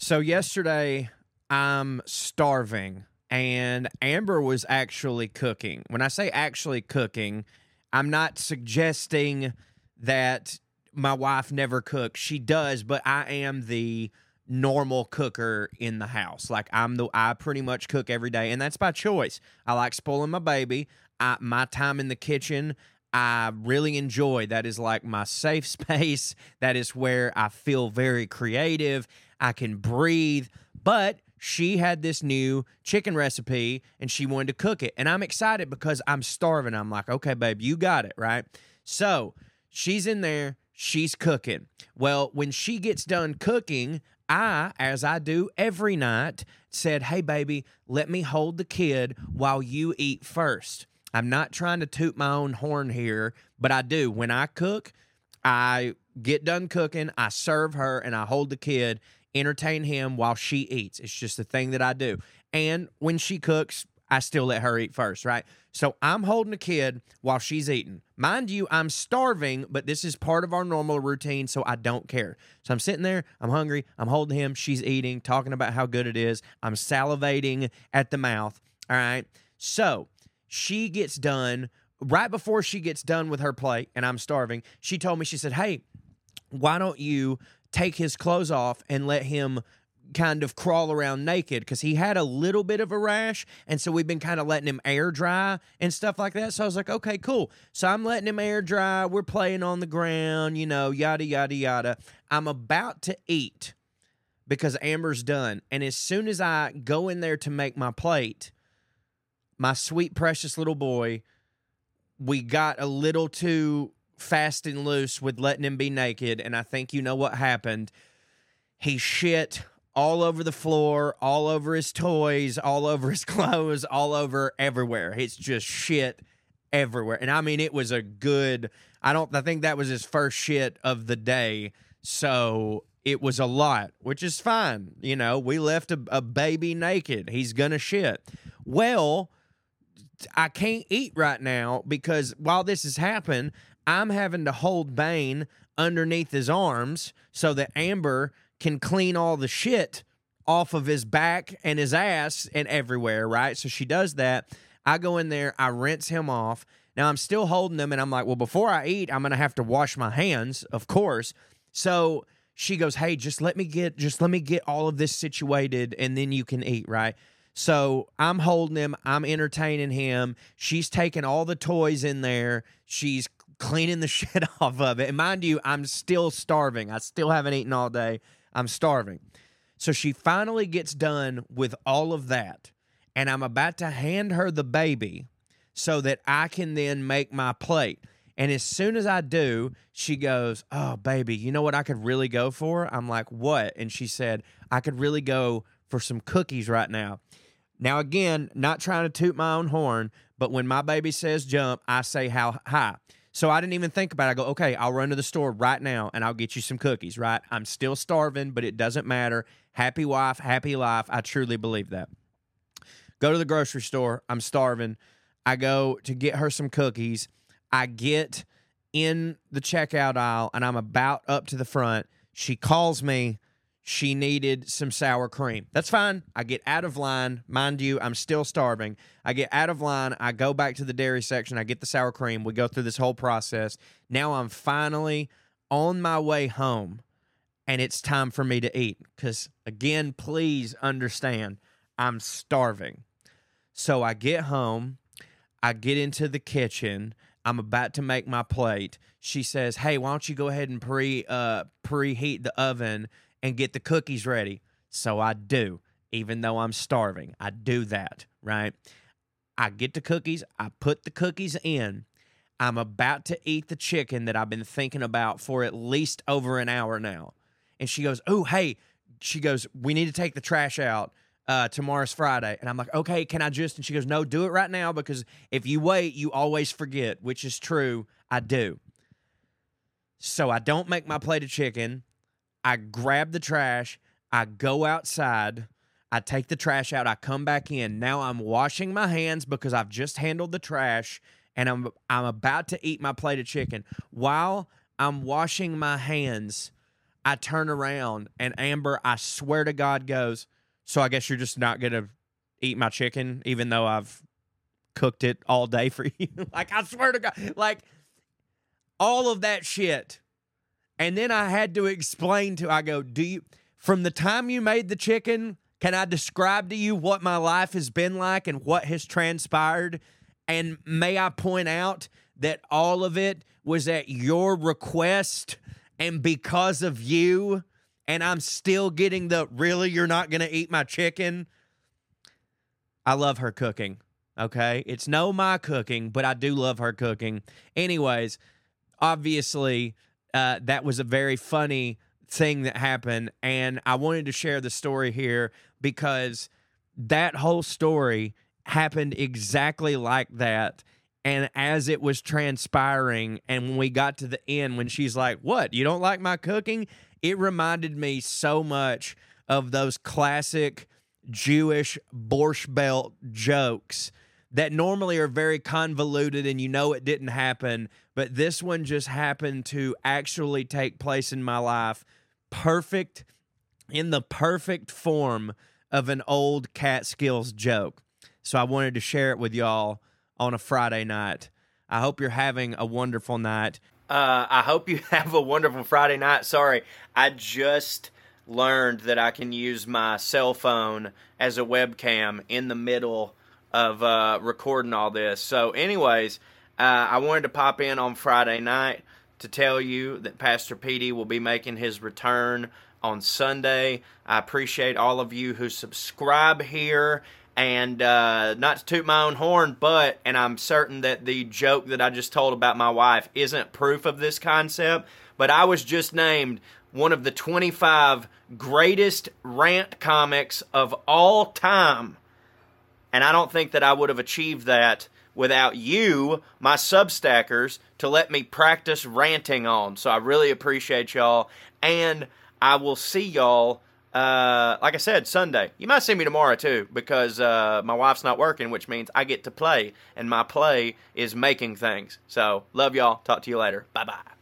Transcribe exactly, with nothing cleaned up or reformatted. So yesterday, I'm starving, and Amber was actually cooking. When I say actually cooking, I'm not suggesting that my wife never cooks. She does, but I am the normal cooker in the house. Like, I'm the, I pretty much cook every day, and that's by choice. I like spoiling my baby. I, my time in the kitchen, I really enjoy. That is like my safe space. That is where I feel very creative. I can breathe. But she had this new chicken recipe, and she wanted to cook it, and I'm excited because I'm starving. I'm like, okay, babe, you got it, right? So she's in there. She's cooking. Well, when she gets done cooking, I, as I do every night, said, hey, baby, let me hold the kid while you eat first. I'm not trying to toot my own horn here, but I do. When I cook, I get done cooking, I serve her, and I hold the kid, entertain him while she eats. It's just the thing that I do. And when she cooks, I still let her eat first, right? So I'm holding the kid while she's eating. Mind you, I'm starving, but this is part of our normal routine, so I don't care. So I'm sitting there, I'm hungry, I'm holding him, she's eating, talking about how good it is. I'm salivating at the mouth, all right? So she gets done, right before she gets done with her plate, and I'm starving, she told me, she said, hey, why don't you take his clothes off and let him kind of crawl around naked, because he had a little bit of a rash, and so we've been kind of letting him air dry and stuff like that. So I was like, okay, cool. So I'm letting him air dry. We're playing on the ground, you know, yada, yada, yada. I'm about to eat because Amber's done, and as soon as I go in there to make my plate, my sweet, precious little boy, we got a little too fast and loose with letting him be naked, and I think you know what happened. He shit all over the floor, all over his toys, all over his clothes, all over everywhere. It's just shit everywhere. And I mean, it was a good, I don't, I think that was his first shit of the day. So it was a lot, which is fine. You know, we left a, a baby naked. He's gonna shit. Well, I can't eat right now because while this has happened, I'm having to hold Bane underneath his arms so that Amber can clean all the shit off of his back and his ass and everywhere, right? So she does that. I go in there. I rinse him off. Now, I'm still holding him, and I'm like, well, before I eat, I'm going to have to wash my hands, of course. So she goes, hey, just let me get just let me get all of this situated, and then you can eat, right? So I'm holding him. I'm entertaining him. She's taking all the toys in there. She's cleaning the shit off of it. And mind you, I'm still starving. I still haven't eaten all day. I'm starving. So she finally gets done with all of that, and I'm about to hand her the baby so that I can then make my plate. And as soon as I do, she goes, oh, baby, you know what I could really go for? I'm like, what? And she said, I could really go for some cookies right now. Now, again, not trying to toot my own horn, but when my baby says jump, I say how high. So I didn't even think about it. I go, okay, I'll run to the store right now, and I'll get you some cookies, right? I'm still starving, but it doesn't matter. Happy wife, happy life. I truly believe that. Go to the grocery store. I'm starving. I go to get her some cookies. I get in the checkout aisle, and I'm about up to the front. She calls me. She needed some sour cream. That's fine. I get out of line. Mind you, I'm still starving. I get out of line. I go back to the dairy section. I get the sour cream. We go through this whole process. Now I'm finally on my way home, and it's time for me to eat because, again, please understand, I'm starving. So I get home. I get into the kitchen. I'm about to make my plate. She says, hey, why don't you go ahead and pre uh, preheat the oven and get the cookies ready. So I do, even though I'm starving. I do that, right? I get the cookies. I put the cookies in. I'm about to eat the chicken that I've been thinking about for at least over an hour now. And she goes, oh, hey. She goes, we need to take the trash out. Uh, tomorrow's Friday. And I'm like, okay, can I just? And she goes, no, do it right now because if you wait, you always forget, which is true. I do. So I don't make my plate of chicken. I grab the trash, I go outside, I take the trash out, I come back in. Now I'm washing my hands because I've just handled the trash, and I'm I'm about to eat my plate of chicken. While I'm washing my hands, I turn around, and Amber, I swear to God, goes, so I guess you're just not going to eat my chicken, even though I've cooked it all day for you. Like, I swear to God, like, all of that shit. And then I had to explain to, I go, do you, from the time you made the chicken, can I describe to you what my life has been like and what has transpired? And may I point out that all of it was at your request and because of you, and I'm still getting the, really, you're not going to eat my chicken? I love her cooking, okay? It's no my cooking, but I do love her cooking. Anyways, obviously, uh, that was a very funny thing that happened, and I wanted to share the story here because that whole story happened exactly like that. And as it was transpiring, and when we got to the end, when she's like, what, you don't like my cooking? It reminded me so much of those classic Jewish borscht belt jokes that normally are very convoluted and you know it didn't happen, but this one just happened to actually take place in my life, perfect, in the perfect form of an old Catskills joke. So I wanted to share it with y'all on a Friday night. I hope you're having a wonderful night. Uh, I hope you have a wonderful Friday night. Sorry, I just learned that I can use my cell phone as a webcam in the middle of uh, recording all this. So anyways, uh, I wanted to pop in on Friday night to tell you that Pastor Petey will be making his return on Sunday. I appreciate all of you who subscribe here. And uh, not to toot my own horn, but, and I'm certain that the joke that I just told about my wife isn't proof of this concept, but I was just named one of the twenty-five greatest rant comics of all time. And I don't think that I would have achieved that without you, my Substackers, to let me practice ranting on. So I really appreciate y'all, and I will see y'all Uh, like I said, Sunday. You might see me tomorrow, too, because uh, my wife's not working, which means I get to play, and my play is making things. So, love y'all. Talk to you later. Bye-bye.